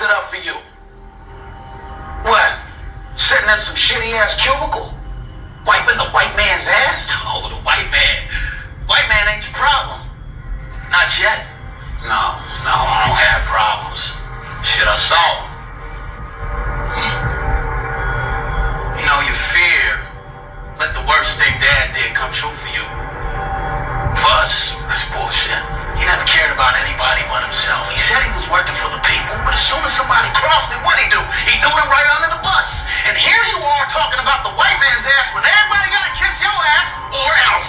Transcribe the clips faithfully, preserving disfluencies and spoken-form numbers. fixed it up for you. What? Sitting in some shitty-ass cubicle? Wiping the white man's ass? Oh, the white man. White man ain't the problem. Not yet. No, no, I don't have problems. Shit, I saw him. You know, you fear. Let the worst thing Dad did come true for you. For us, that's bullshit. He never cared about anybody but himself. He said he was working for the people, but as soon as somebody crossed him, what'd he do? He threw him right under the bus. And here you are talking about the white man's ass when everybody gotta kiss your ass or else.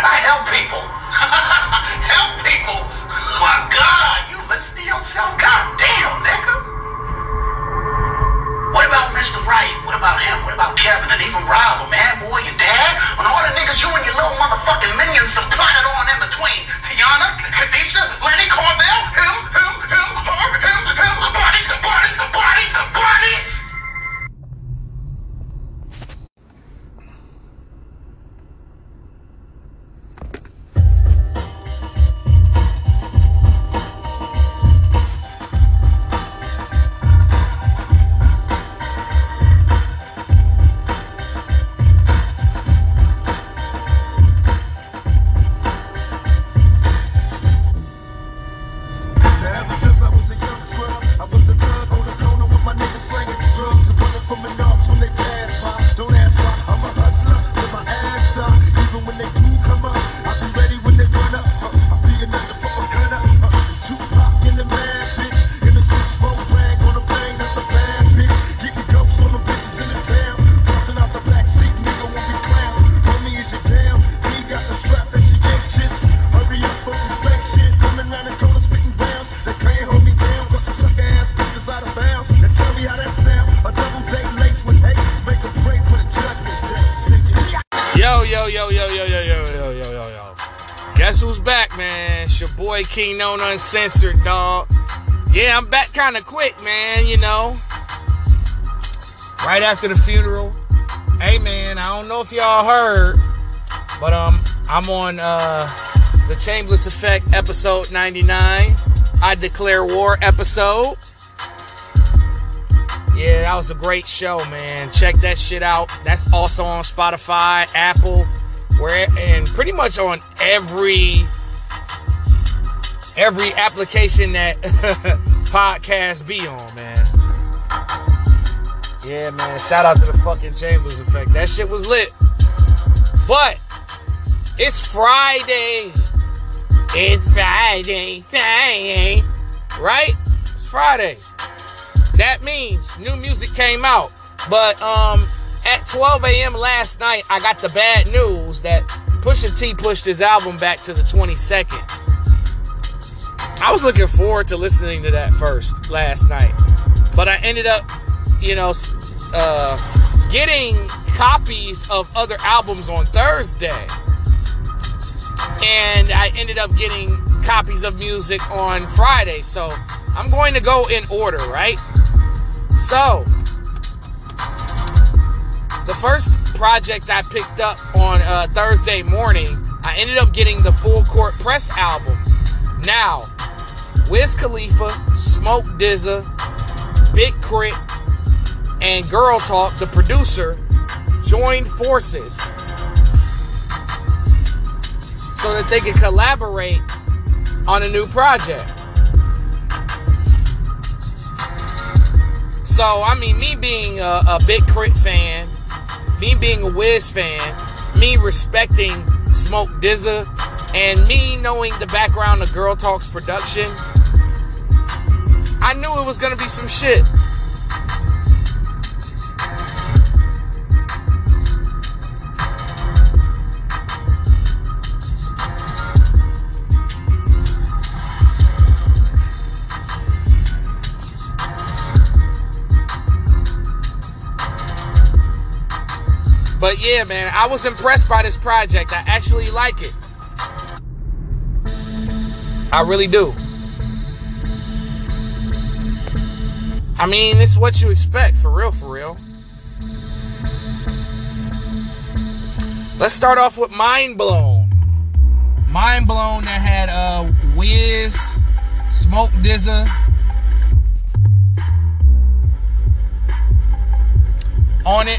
I help people. Help people? My God, you listen to yourself? God damn, nigga. What about Mister Wright? What about him? What about Kevin and even Rob? A mad boy, your dad? And all the niggas you and your little motherfucking minions done plotted on in between. Tiana, Khadijah, Lenny Carvel, him, him, him, her, him, him. Bodies, bodies, bodies, bodies. King No Uncensored, dog. Yeah, I'm back kind of quick, man, you know. Right after the funeral. Hey, man, I don't know if y'all heard, but um, I'm on uh, the Chamberlain Effect episode ninety-nine. I Declare War episode. Yeah, that was a great show, man. Check that shit out. That's also on Spotify, Apple, where and pretty much on every... every application that podcasts be on, man. Yeah, man. Shout out to the fucking Chambers Effect. That shit was lit. But it's Friday. It's Friday. Friday. Right? It's Friday. That means new music came out. But um, at twelve a.m. last night, I got the bad news that Pusha T pushed his album back to the twenty-second. I was looking forward to listening to that first last night, but I ended up, you know, uh, getting copies of other albums on Thursday, and I ended up getting copies of music on Friday, so I'm going to go in order, right? So, the first project I picked up on uh, Thursday morning, I ended up getting the Full Court Press album. Now, Wiz Khalifa, Smoke D Z A, Big K R I T, and Girl Talk, the producer, joined forces so that they could collaborate on a new project. So, I mean, me being a, a Big K R I T fan, me being a Wiz fan, me respecting Smoke D Z A, and me knowing the background of Girl Talk's production, I knew it was going to be some shit. But yeah, man, I was impressed by this project. I actually like it. I really do. I mean, it's what you expect, for real, for real. Let's start off with Mind Blown. Mind Blown that had uh, Wiz, Smoke D Z A, on it.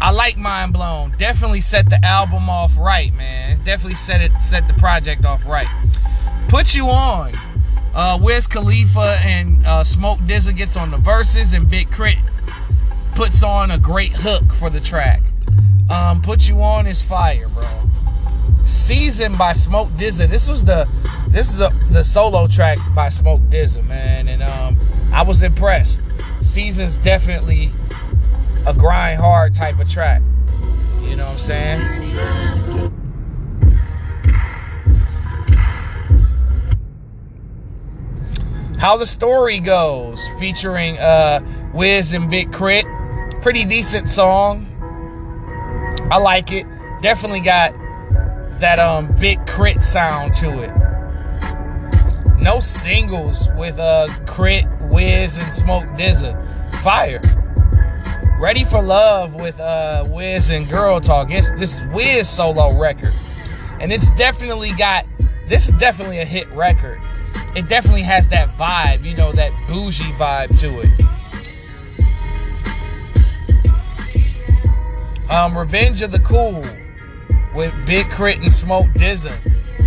I like Mind Blown. Definitely set the album off right, man. It's definitely set it set the project off right. Put You On. Uh, Wiz Khalifa and uh, Smoke D Z A gets on the verses, and Big K R I T puts on a great hook for the track. Um, Put You On is fire, bro. Season by Smoke D Z A. This was the this is the, the solo track by Smoke D Z A, man, and um, I was impressed. Season's definitely a grind hard type of track. You know what I'm saying? Sure. How the Story Goes, featuring uh, Wiz and Big K R I T. Pretty decent song. I like it. Definitely got that um, Big K R I T sound to it. No singles with uh, K R I T, Wiz, and Smoke D Z A. Fire. Ready for Love with uh, Wiz and Girl Talk. It's, this is Wiz solo record. And it's definitely got, this is definitely a hit record. It definitely has that vibe, you know, that bougie vibe to it. Um, Revenge of the Cool with Big K R I T and Smoke D Z A.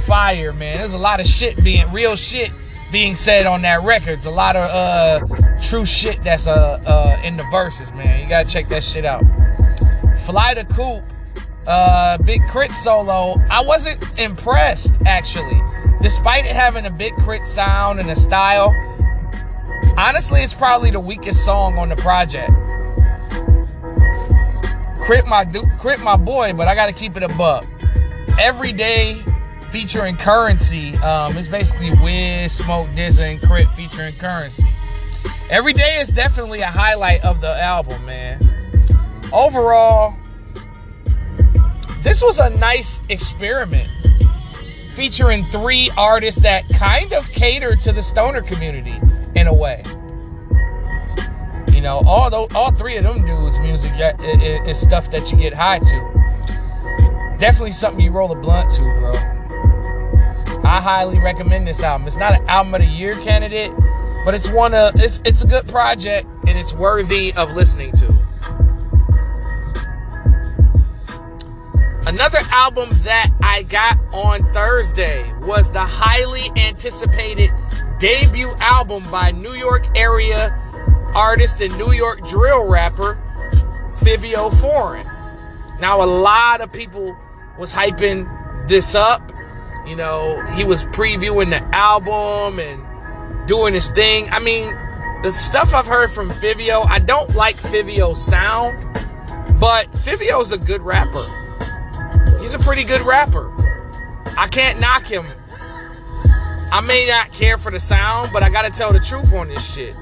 Fire, man. There's a lot of shit being, real shit being said on that record. It's a lot of uh, true shit that's uh, uh, in the verses, man. You gotta check that shit out. Fly the Coop, uh, Big K R I T solo. I wasn't impressed, actually. Despite it having a Big K R I T sound and a style, honestly, it's probably the weakest song on the project. K R I T my du- K R I T my boy, but I gotta keep it above. Every Day featuring Currency. Um, it's basically Wiz, Smoke D Z A, and K R I T featuring Currency. Every Day is definitely a highlight of the album, man. Overall, this was a nice experiment, featuring three artists that kind of cater to the stoner community in a way. You know, all those, all three of them dudes' music is stuff that you get high to. Definitely something you roll a blunt to, bro. I highly recommend this album. It's not an album of the year candidate, but it's one of it's it's a good project, and it's worthy of listening to. Another album that I got on Thursday was the highly anticipated debut album by New York area artist and New York drill rapper Fivio Foreign. Now, a lot of people was hyping this up. You know, he was previewing the album and doing his thing. I mean, the stuff I've heard from Fivio, I don't like Fivio's sound, but Fivio's a good rapper. He's a pretty good rapper. I can't knock him. I may not care for the sound, but I gotta tell the truth on this shit.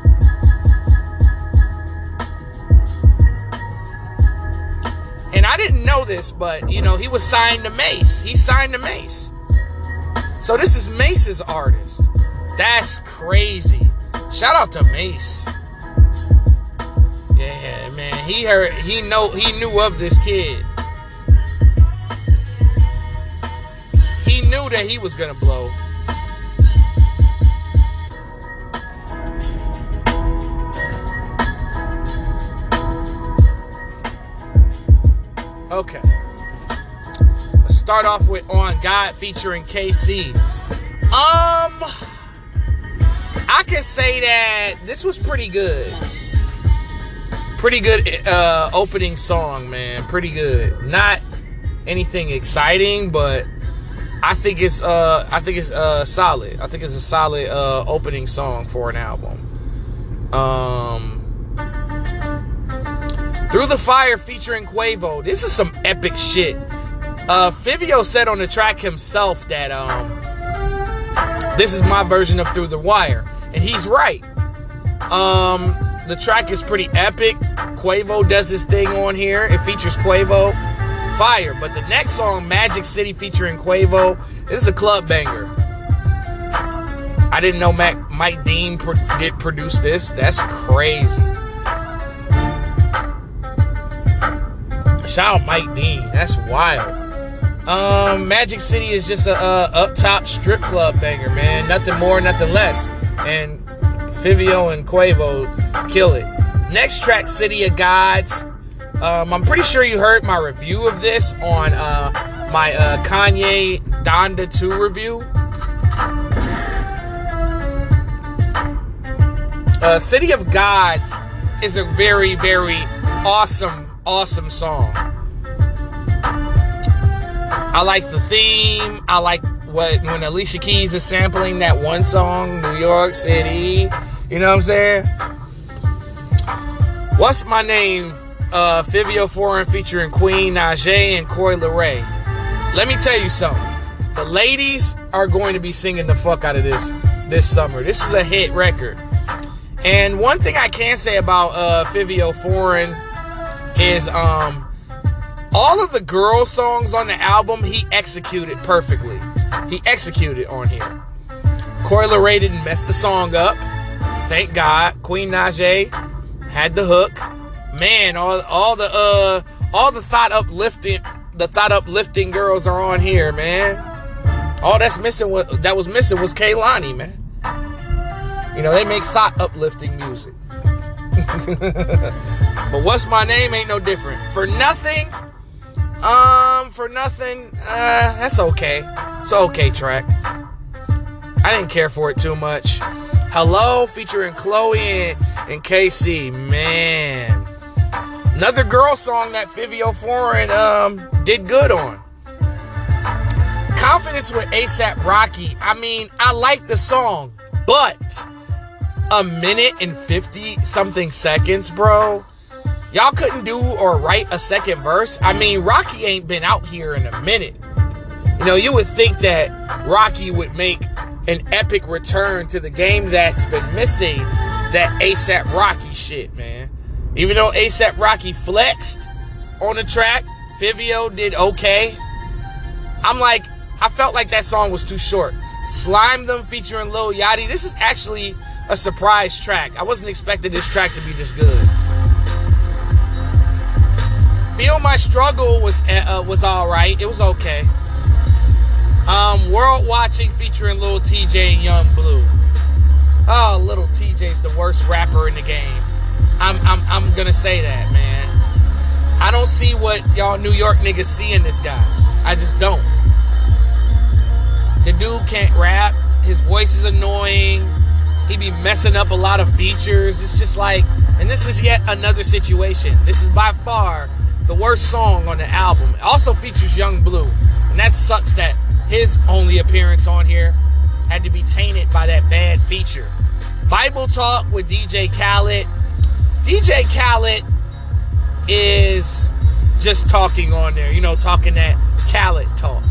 And I didn't know this, but, you know, he was signed to Mase. He signed to Mase. So this is Mase's artist. That's crazy. Shout out to Mase. Yeah, man. He heard, he know, he knew of this kid. He knew that he was gonna blow. Okay. Let's start off with On God featuring K C. Um, I can say that this was pretty good. Pretty good uh, opening song, man. Pretty good. Not anything exciting, but I think it's uh I think it's uh solid. I think it's a solid uh opening song for an album. Um Through the Fire featuring Quavo. This is some epic shit. Uh Fivio said on the track himself that um this is my version of Through the Wire, and he's right. Um the track is pretty epic. Quavo does his thing on here. It features Quavo. Fire. But the next song, Magic City featuring Quavo, this is a club banger. I didn't know Mac, Mike Dean pro- did produce this. That's crazy. Shout out Mike Dean. That's wild. Um, Magic City is just a, a up top strip club banger, man. Nothing more, nothing less. And Fivio and Quavo kill it. Next track, City of Gods. Um, I'm pretty sure you heard my review of this on uh, my uh, Kanye Donda two review. Uh, City of Gods is a very, very awesome, awesome song. I like the theme. I like what when Alicia Keys is sampling that one song, New York City. You know what I'm saying? What's My Name? Uh, Fivio Foreign featuring Queen Naija and Coi Leray. Let me tell you something. The ladies are going to be singing the fuck out of this this summer. This is a hit record. And one thing I can say about uh, Fivio Foreign is um, all of the girl songs on the album he executed perfectly. He executed on here. Coi Leray didn't mess the song up. Thank God. Queen Naija had the hook. Man, all all the uh all the thought uplifting the thought uplifting girls are on here, man. All that's missing was, that was missing was Kehlani, man. You know, they make thought uplifting music. But What's My Name ain't no different. For nothing, um, for nothing, uh, that's okay. It's an okay track. I didn't care for it too much. Hello, featuring Chloe and, and K C, man. Another girl song that Fivio Foreign um, did good on. Confidence with A$AP Rocky. I mean, I like the song, but a minute and fifty-something seconds, bro. Y'all couldn't do or write a second verse? I mean, Rocky ain't been out here in a minute. You know, you would think that Rocky would make an epic return to the game that's been missing that A$AP Rocky shit, man. Even though A$AP Rocky flexed on the track, Fivio did okay. I'm like, I felt like that song was too short. Slime Them featuring Lil Yachty. This is actually a surprise track. I wasn't expecting this track to be this good. Feel My Struggle was uh, was all right. It was okay. Um, World Watching featuring Lil T J and Yung Bleu. Oh, Lil T J's the worst rapper in the game. I'm, I'm, I'm gonna say that, man. I don't see what y'all New York niggas see in this guy. I just don't. The dude can't rap. His voice is annoying. He be messing up a lot of features. It's just like, and this is yet another situation. This is by far the worst song on the album. It also features Yung Bleu, and that sucks that his only appearance on here had to be tainted by that bad feature. Bible Talk with D J Khaled. D J Khaled is just talking on there, you know, talking that Khaled talk.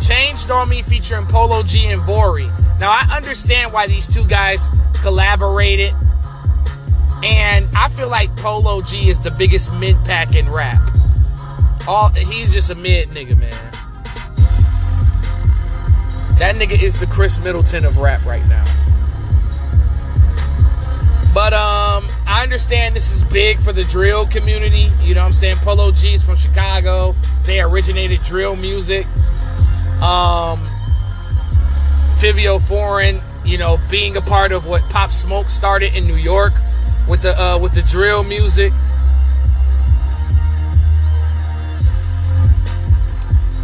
Changed on Me featuring Polo G and Bori. Now, I understand why these two guys collaborated, and I feel like Polo G is the biggest mid-pack in rap. All he's just a mid nigga, man. That nigga is the Chris Middleton of rap right now. But um, I understand this is big for the drill community. You know what I'm saying? Polo G's from Chicago. They originated drill music. Um, Fivio Foreign, you know, being a part of what Pop Smoke started in New York with the uh, with the drill music.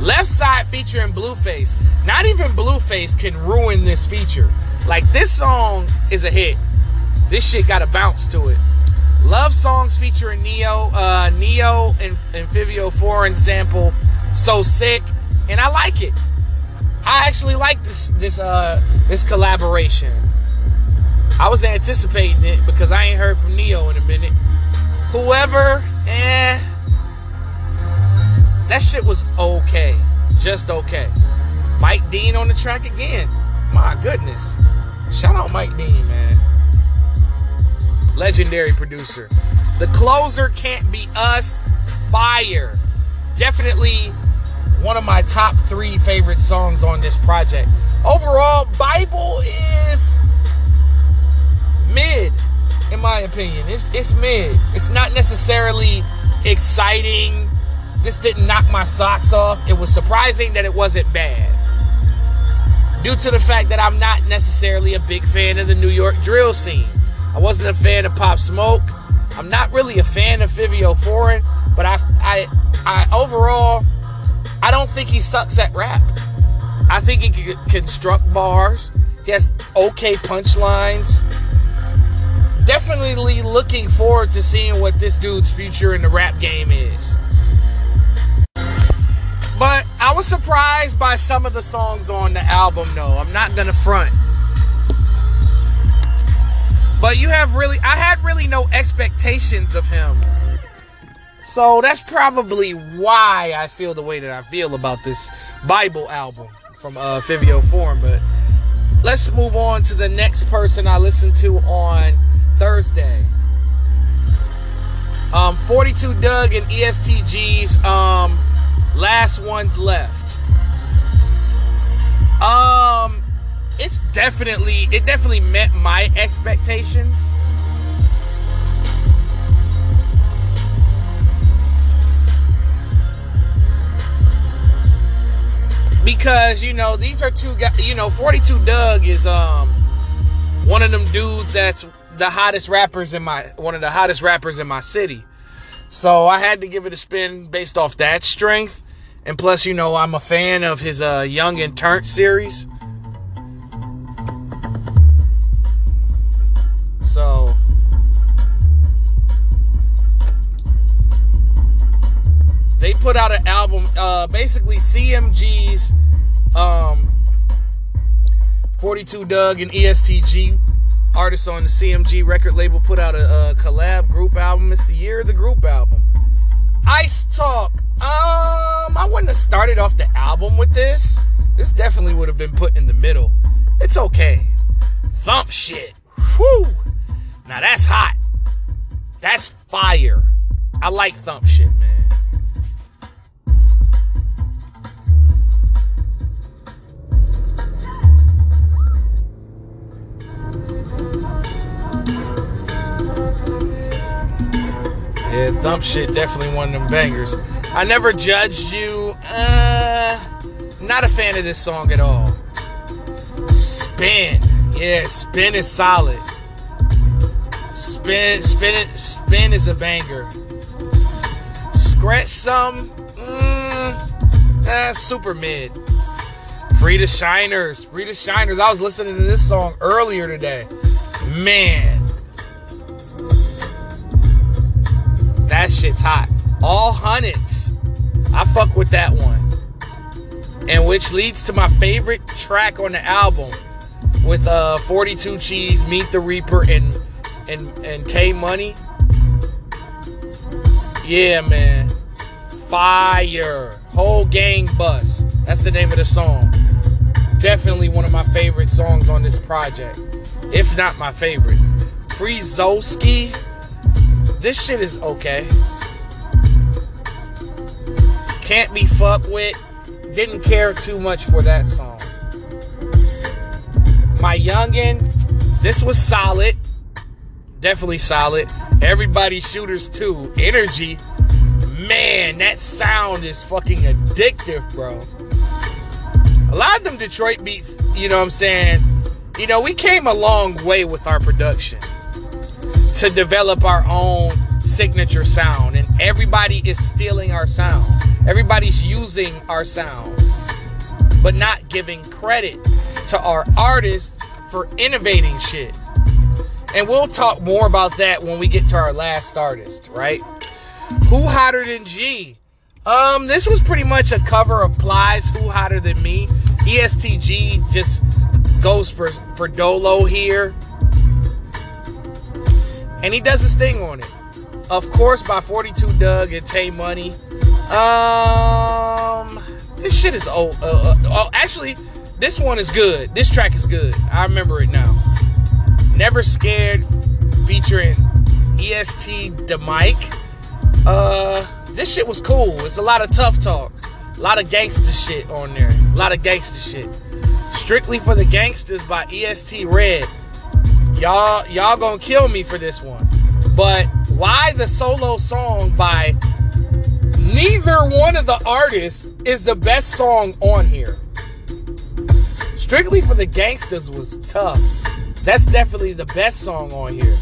Left Side featuring Blueface. Not even Blueface can ruin this feature. Like, this song is a hit. This shit got a bounce to it. Love Songs featuring Neo. Uh, Neo and, and Fivio Foreign sample So Sick. And I like it. I actually like this this uh, this collaboration. I was anticipating it because I ain't heard from Neo in a minute. Whoever, eh. That shit was okay. Just okay. Mike Dean on the track again. My goodness. Shout out Mike Dean, man. Legendary producer. The Closer, Can't Be Us, fire. Definitely one of my top three favorite songs on this project. Overall, Bible is mid, in my opinion. It's, it's mid. It's not necessarily exciting. This didn't knock my socks off. It was surprising that it wasn't bad, due to the fact that I'm not necessarily a big fan of the New York drill scene. I wasn't a fan of Pop Smoke. I'm not really a fan of Fivio Foreign, but I, I, I overall, I don't think he sucks at rap. I think he can construct bars. He has okay punchlines. Definitely looking forward to seeing what this dude's future in the rap game is. But I was surprised by some of the songs on the album, though. I'm not gonna front. But you have really, I had really no expectations of him. So that's probably why I feel the way that I feel about this Bible album from uh, Fivio Foreign. But let's move on to the next person I listened to on Thursday. Um, forty-two Dugg and E S T Gee's um, Last Ones Left. Um... It's definitely, it definitely met my expectations. Because, you know, these are two guys, you know, forty-two Dugg is um one of them dudes that's the hottest rappers in my, one of the hottest rappers in my city. So I had to give it a spin based off that strength. And plus, you know, I'm a fan of his uh, Young and Turnt series. So, they put out an album, uh, basically C M G's um, forty-two Dugg and E S T Gee, artists on the C M G record label, put out a, a collab group album. It's the year of the group album. Ice Talk. Um, I wouldn't have started off the album with this. This definitely would have been put in the middle. It's okay. Thump shit. Whew. Now that's hot. That's fire. I like thump shit, man. Yeah, thump shit definitely one of them bangers. I never judged you. Uh, not a fan of this song at all. Spin. Yeah, spin is solid. Spin, spin, spin is a banger. Scratch some, mm, eh, super mid. Free the Shiners, Free the Shiners. I was listening to this song earlier today. Man, that shit's hot. All hundreds. I fuck with that one. And which leads to my favorite track on the album with uh, forty-two Cheese, Meet the Reaper, and And, and Tay Money. Yeah, man. Fire. Whole Gang Bus. That's the name of the song. Definitely one of my favorite songs on this project, if not my favorite. Free Zolski. This shit is okay. Can't Be Fucked With. Didn't care too much for that song. My Youngin'. This was solid. Definitely solid. Everybody Shooters too. Energy. Man, that sound is fucking addictive, bro. A lot of them Detroit beats, you know what I'm saying? You know, we came a long way with our production to develop our own signature sound. And everybody is stealing our sound. Everybody's using our sound. But not giving credit to our artists for innovating shit. And we'll talk more about that when we get to our last artist, right? Who Hotter Than G? Um, this was pretty much a cover of Ply's Who Hotter Than Me. E S T Gee just goes for, for Dolo here. And he does his thing on it. Of course, by forty-two Dugg and Tay Money. Um, this shit is old. Uh, uh, oh, actually, this one is good. This track is good. I remember it now. Never Scared featuring E S T DeMike. Uh, this shit was cool. It's a lot of tough talk. A lot of gangster shit on there. A lot of gangster shit. Strictly for the Gangsters by E S T Red. Y'all, y'all gonna kill me for this one. But why the solo song by neither one of the artists is the best song on here? Strictly for the Gangsters was tough. That's definitely the best song on here.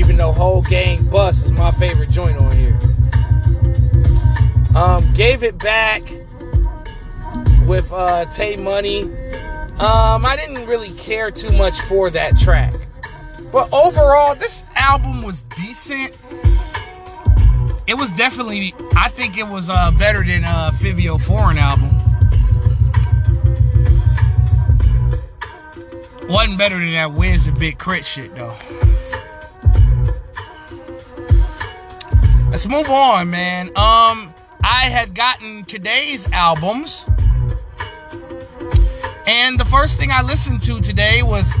even though Whole Gang Bust is my favorite joint on here. Um, Gave It Back with uh, Tay Money. Um, I didn't really care too much for that track. But overall, this album was decent. It was definitely, I think it was uh, better than uh, Fivio Foreign album. Wasn't better than that Wiz and Big K R I T shit, though. Let's move on, man. Um, I had gotten today's albums. And the first thing I listened to today was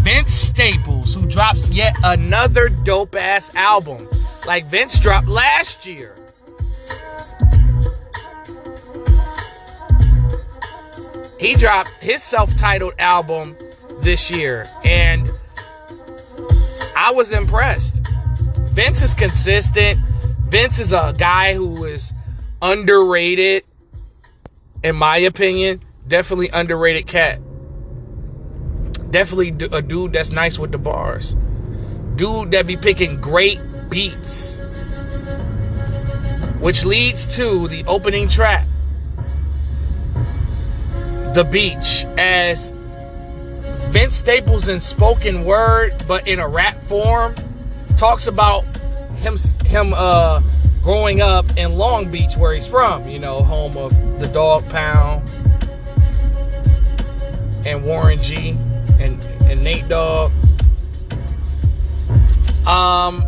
Vince Staples, who drops yet another dope-ass album. Like Vince dropped last year. He dropped his self-titled album this year, and I was impressed. Vince is consistent. Vince is a guy who is underrated, in my opinion. Definitely underrated cat. Definitely a dude that's nice with the bars. Dude that be picking great beats. Which leads to the opening track, The Beach, as Vince Staples in spoken word, but in a rap form, talks about him him uh, growing up in Long Beach, where he's from, you know, home of the Dog Pound and Warren G and, and Nate Dogg. Um,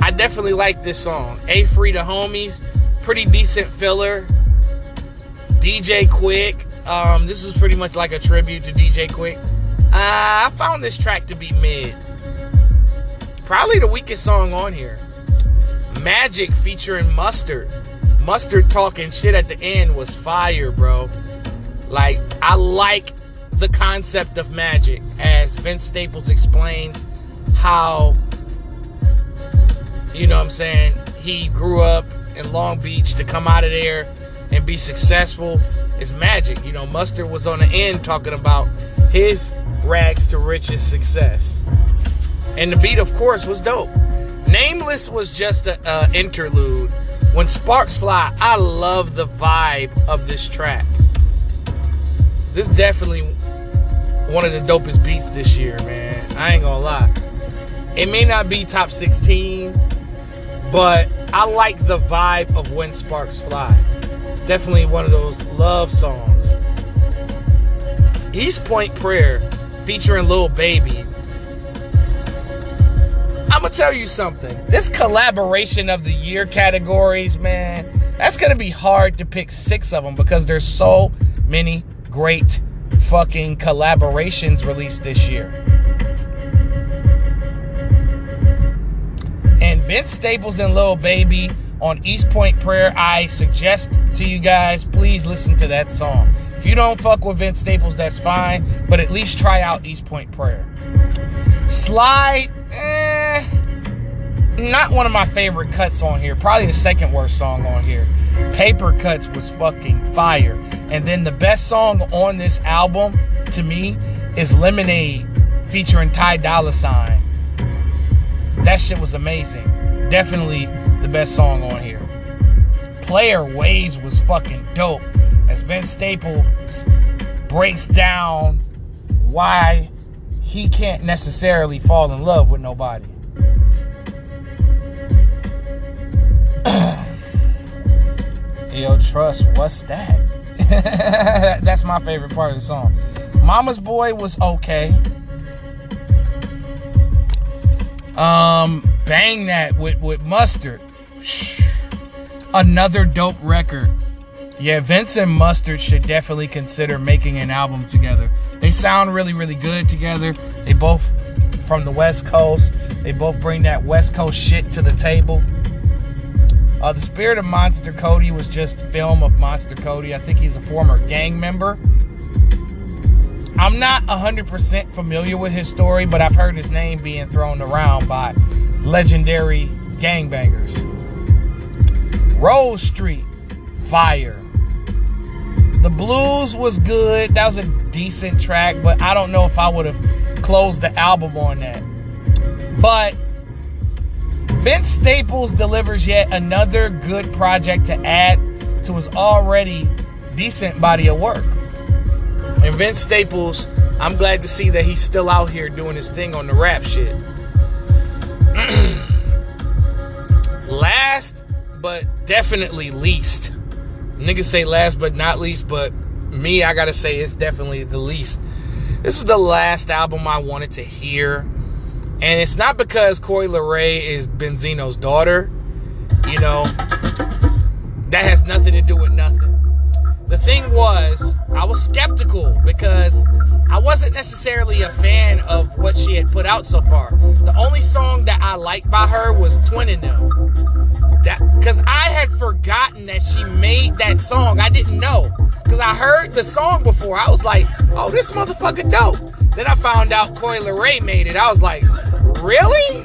I definitely like this song. A Free the Homies, pretty decent filler. D J Quick. Um, this is pretty much like a tribute to D J Quick. Uh, I found this track to be mid. Probably the weakest song on here. Magic featuring Mustard. Mustard talking shit at the end was fire, bro. Like, I like the concept of Magic, as Vince Staples explains how, you know what I'm saying, he grew up in Long Beach to come out of there and be successful. It's Magic. You know, Mustard was on the end talking about his rags to riches success. And the beat, of course, was dope. Nameless was just an uh, interlude. When Sparks Fly, I love the vibe of this track. This is definitely one of the dopest beats this year, man. I ain't gonna lie. It may not be top sixteen, but I like the vibe of When Sparks Fly. It's definitely one of those love songs. East Point Prayer featuring Lil Baby. I'm gonna tell you something. This collaboration of the year categories, man, that's gonna be hard to pick six of them because there's so many great fucking collaborations released this year. And Vince Staples and Lil Baby on East Point Prayer, I suggest to you guys, please listen to that song. If you don't fuck with Vince Staples, that's fine, but at least try out East Point Prayer. Slide, eh, not one of my favorite cuts on here. Probably the second worst song on here. Paper Cuts was fucking fire. And then the best song on this album, to me, is Lemonade featuring Ty Dolla Sign. That shit was amazing. Definitely the best song on here. Player Ways was fucking dope, as Vince Staples breaks down why he can't necessarily fall in love with nobody. Yo, Trust, what's that? That's my favorite part of the song. Mama's Boy was okay. Um, Bang That with, with Mustard. Another dope record. Yeah, Vince and Mustard should definitely consider making an album together. They sound really, really good together. They both from the West Coast. They both bring that West Coast shit to the table. Uh, the Spirit of Monster Kody was just film of Monster Kody. I think he's a former gang member. I'm not one hundred percent familiar with his story, but I've heard his name being thrown around by legendary gangbangers. Rose Street, fire. The Blues was good. That was a decent track, but I don't know if I would have closed the album on that. But Vince Staples delivers yet another good project to add to his already decent body of work. And Vince Staples, I'm glad to see that he's still out here doing his thing on the rap shit. Last but definitely least, niggas say last but not least, but me, I gotta say it's definitely the least. This is the last album I wanted to hear. And it's not because Coi Leray is Benzino's daughter. You know, that has nothing to do with nothing. The thing was, I was skeptical because I wasn't necessarily a fan of what she had put out so far. The only song that I liked by her was Twinning Them. That, because I had forgotten that she made that song. I didn't know. Because I heard the song before. I was like, oh, this motherfucker dope. Then I found out Coi Leray made it. I was like, really?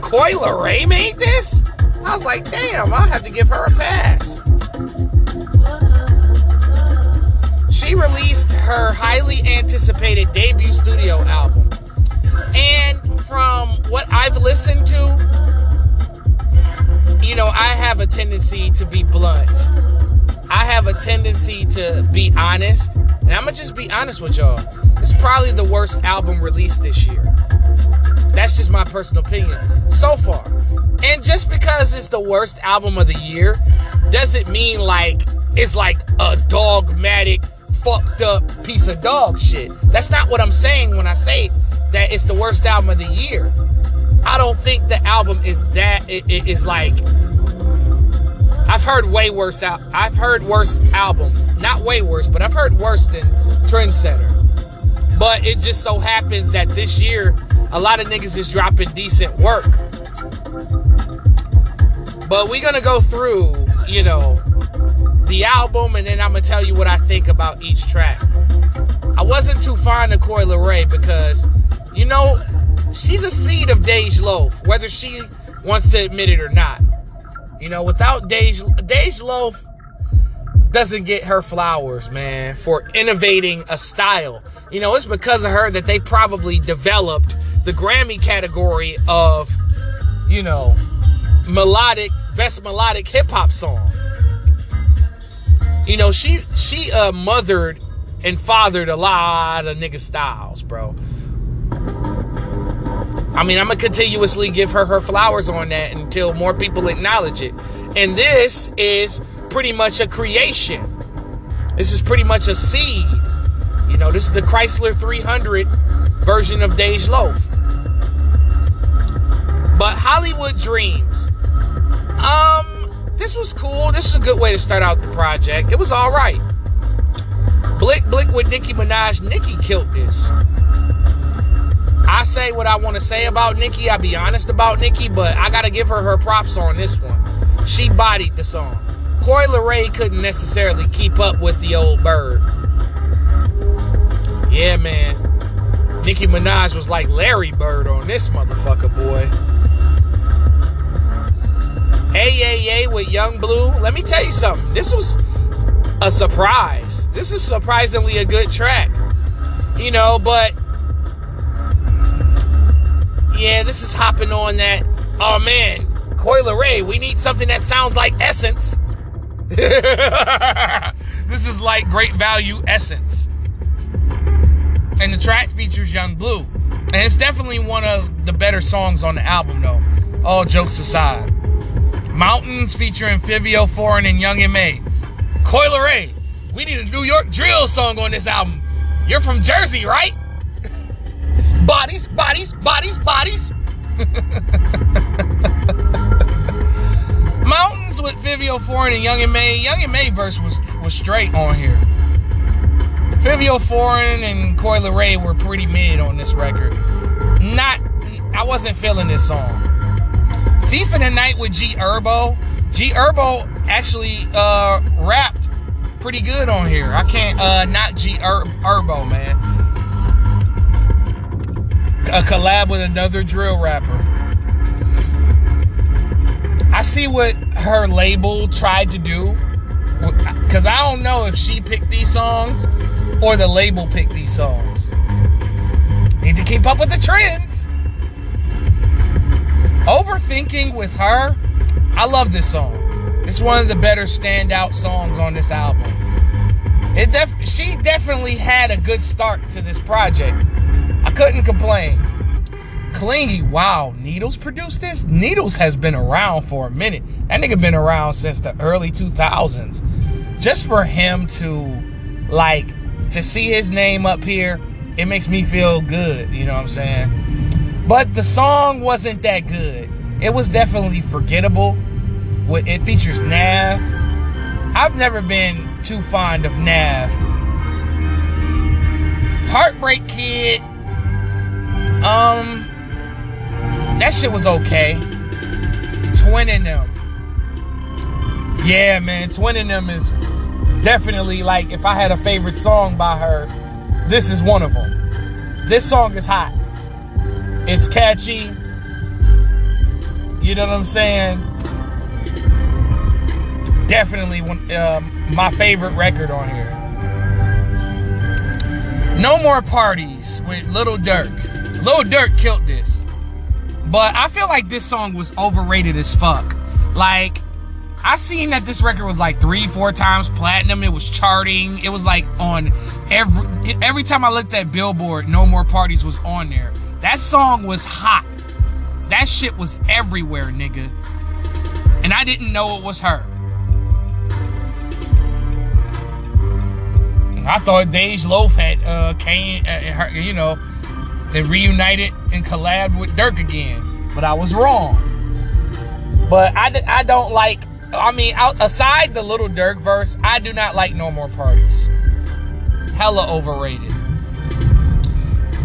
Coi Leray made this? I was like, damn, I'll have to give her a pass. She released her highly anticipated debut studio album. And from what I've listened to, you know, I have a tendency to be blunt. I have a tendency to be honest. And I'm going to just be honest with y'all. It's probably the worst album released this year. That's just my personal opinion so far. And just because it's the worst album of the year doesn't mean like it's like a dogmatic, fucked up piece of dog shit. That's not what I'm saying when I say that it's the worst album of the year. I don't think the album is that, it, it is like... I've heard way worse out. I've heard worse albums. Not way worse, but I've heard worse than Trendsetter. But it just so happens that this year, a lot of niggas is dropping decent work. But we're going to go through, you know, the album, and then I'm going to tell you what I think about each track. I wasn't too fond of Coi Leray because, you know, she's a seed of Dej Loaf, whether she wants to admit it or not. You know, without Dej, Dej Loaf doesn't get her flowers, man, for innovating a style. You know, it's because of her that they probably developed the Grammy category of, you know, melodic, best melodic hip-hop song. You know, she she uh, mothered and fathered a lot of nigga styles, bro. I mean, I'm going to continuously give her her flowers on that until more people acknowledge it. And this is pretty much a creation. This is pretty much a seed. You know, this is the Chrysler three hundred version of Dej Loaf. But Hollywood Dreams. Um, this was cool. This is a good way to start out the project. It was all right. Blick Blick with Nicki Minaj. Nicki killed this. I say what I want to say about Nicki. I'll be honest about Nicki, but I got to give her her props on this one. She bodied the song. Coi Leray couldn't necessarily keep up with the old bird. Yeah, man. Nicki Minaj was like Larry Bird on this motherfucker, boy. A A A with Yung Bleu. Let me tell you something. This was a surprise. This is surprisingly a good track. You know, but... yeah, this is hopping on that. Oh man, Coi Leray, we need something that sounds like Essence. This is like Great Value Essence. And the track features Yung Bleu. And it's definitely one of the better songs on the album though. All jokes aside. Mountains featuring Fivio Foreign and Young M A Coi Leray, we need a New York drill song on this album. You're from Jersey, right? Bodies, bodies, bodies, bodies. Mountains with Fivio Foreign and Young M A Young M A verse was, was straight on here. Fivio Foreign and Coi Leray were pretty mid on this record. Not, I wasn't feeling this song. Thief of the Night with G Herbo. G Herbo actually uh, rapped pretty good on here. I can't uh, not G Herbo, man. A collab with another drill rapper. I see what her label tried to do, because I don't know if she picked these songs or the label picked these songs. Need to keep up with the trends. Overthinking with her, I love this song. It's one of the better standout songs on this album. It def- she definitely had a good start to this project. I couldn't complain. Clingy, wow, Needles produced this? Needles has been around for a minute. That nigga been around since the early two thousands. Just for him to, like, to see his name up here, it makes me feel good, you know what I'm saying? But the song wasn't that good. It was definitely forgettable. It features Nav. I've never been too fond of Nav. Heartbreak Kid. Um, that shit was okay. Twin and Them. Yeah, man, Twin and Them is definitely, like, if I had a favorite song by her, this is one of them. This song is hot. It's catchy. You know what I'm saying? Definitely one, uh, my favorite record on here. No More Parties with Lil Durk. Lil Durk killed this. But I feel like this song was overrated as fuck. Like, I seen that this record was like three, four times platinum. It was charting. It was like on every... Every time I looked at Billboard, No More Parties was on there. That song was hot. That shit was everywhere, nigga. And I didn't know it was her. I thought Dej Loaf had uh, came, uh, her, you know, and reunited and collabed with Durk again. But I was wrong. But I, I don't like, I mean, out, aside the Lil Durk verse, I do not like No More Parties. Hella overrated.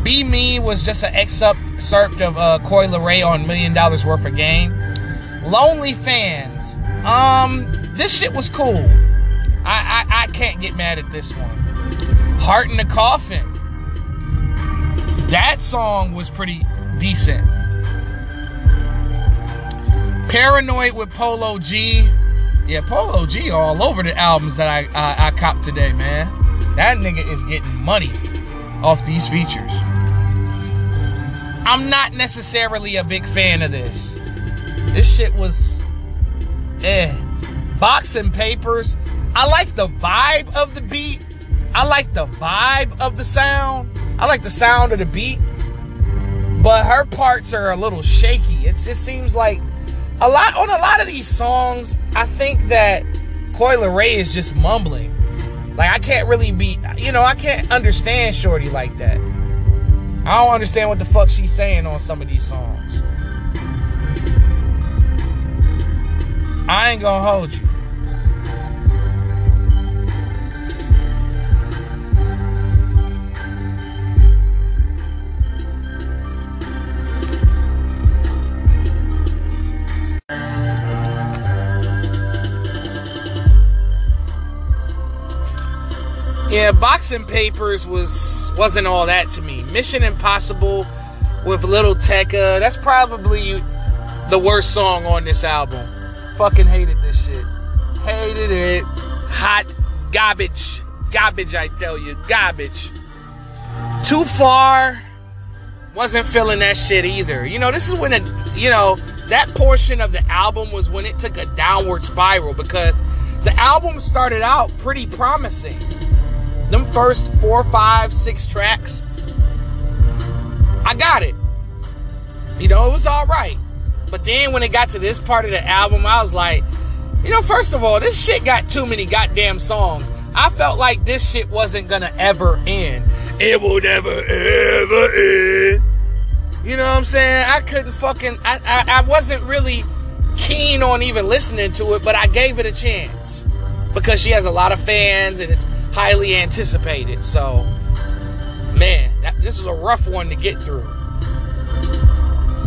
Be Me was just an excerpt of uh, Coi Leray on Million Dollars Worth of Game. Lonely Fans. Um, this shit was cool. I, I, I can't get mad at this one. Heart in the Coffin. That song was pretty decent. Paranoid with Polo G. Yeah, Polo G all over the albums that I, I, I copped today, man. That nigga is getting money off these features. I'm not necessarily a big fan of this. This shit was... Eh. Boxing Papers. I like the vibe of the beat. I like the vibe of the sound. I like the sound of the beat. But her parts are a little shaky. It just seems like a lot on a lot of these songs, I think that Coi Leray is just mumbling. Like, I can't really be, you know, I can't understand Shorty like that. I don't understand what the fuck she's saying on some of these songs. I Ain't Gonna Hold You. Yeah, Boxing Papers was, wasn't all that to me. Mission Impossible with Lil Tecca. That's probably the worst song on this album. Fucking hated this shit. Hated it. Hot garbage. Garbage, I tell you. Garbage. Too Far. Wasn't feeling that shit either. You know, this is when, a, you know, that portion of the album was when it took a downward spiral because the album started out pretty promising. Them first four, five, six tracks, I got it. You know, it was all right. But then when it got to this part of the album, I was like, you know, first of all, this shit got too many goddamn songs. I felt like this shit wasn't gonna ever end. It will never, ever end. You know what I'm saying? I couldn't fucking, I, I, I wasn't really keen on even listening to it, but I gave it a chance. Because she has a lot of fans and it's highly anticipated, so man, that, this is a rough one to get through.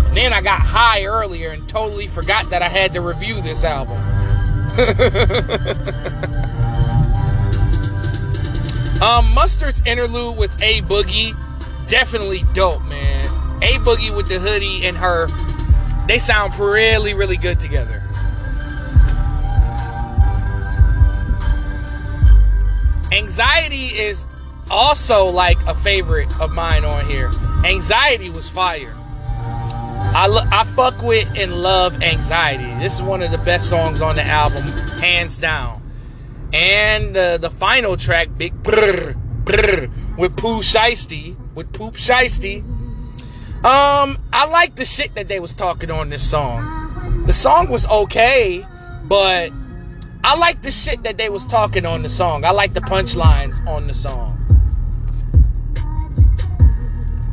And then I got high earlier and totally forgot that I had to review this album. um, Mustard's interlude with A Boogie, definitely dope, man. A Boogie with the hoodie and her, they sound really, really good together. Anxiety is also like a favorite of mine on here. Anxiety was fire. I, lo- I fuck with and love Anxiety. This is one of the best songs on the album, hands down. And uh, the final track, Big Brr Brr, with Pooh Shiesty, with Pooh Shiesty. Um, I like the shit that they was talking on this song. The song was okay, but I like the shit that they was talking on the song. I like the punchlines on the song.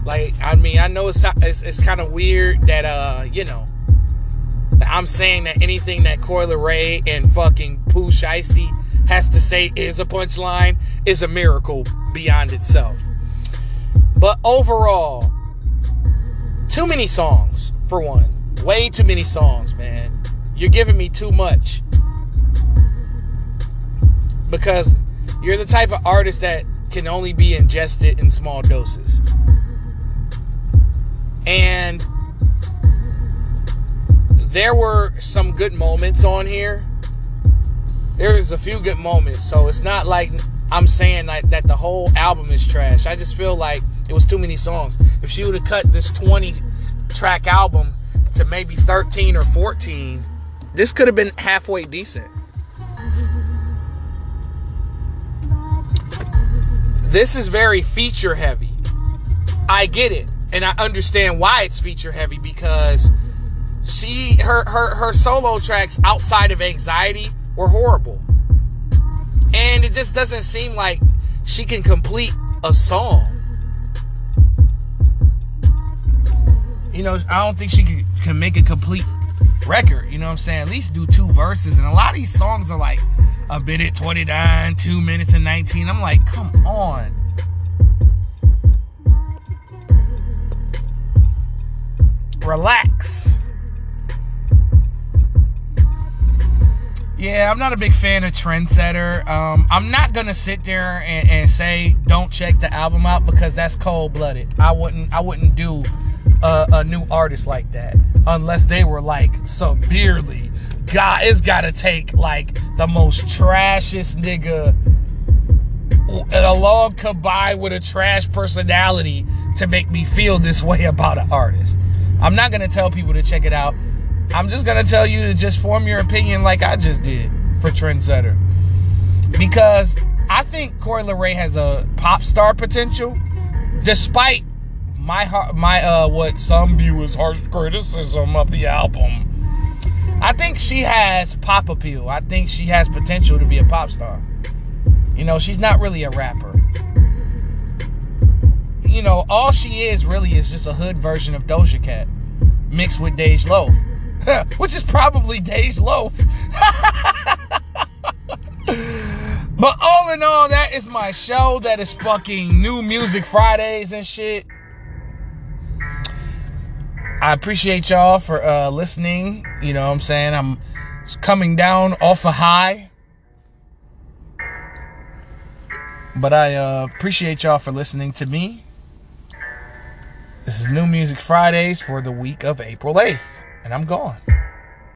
Like, I mean, I know it's it's, it's kind of weird that, uh, you know, that I'm saying that anything that Coi Leray and fucking Pooh Shiesty has to say is a punchline is a miracle beyond itself. But overall, too many songs, for one. Way too many songs, man. You're giving me too much. Because you're the type of artist that can only be ingested in small doses. And there were some good moments on here. There's a few good moments. So it's not like I'm saying like that the whole album is trash. I just feel like it was too many songs. If she would have cut this twenty track album to maybe thirteen or fourteen, this could have been halfway decent. This is very feature heavy. I get it. And I understand why it's feature heavy, because she her, her her solo tracks outside of Anxiety were horrible. And it just doesn't seem like she can complete a song. You know, I don't think she can, can make a complete record. You know what I'm saying? At least do two verses. And a lot of these songs are like a bit at twenty-nine, two minutes and nineteen. I'm like, come on. Relax. Yeah, I'm not a big fan of Trendsetter. Um, I'm not gonna sit there and, and say don't check the album out, because that's cold-blooded. I wouldn't. I wouldn't do a, a new artist like that unless they were like severely. God, it's gotta take like the most trashiest nigga along combined with a trash personality to make me feel this way about an artist. I'm not going to tell people to check it out. I'm just going to tell you to just form your opinion like I just did for Trendsetter. Because I think Coi Leray has a pop star potential, despite my my uh, what some view as harsh criticism of the album. I think she has pop appeal. I think she has potential to be a pop star. You know, she's not really a rapper. You know, all she is really is just a hood version of Doja Cat mixed with Dej Loaf, which is probably Dej Loaf. But all in all, that is my show. That is fucking New Music Fridays and shit. I appreciate y'all for uh, listening. You know what I'm saying? I'm coming down off a high. But I uh, appreciate y'all for listening to me. This is New Music Fridays for the week of April eighth, and I'm gone.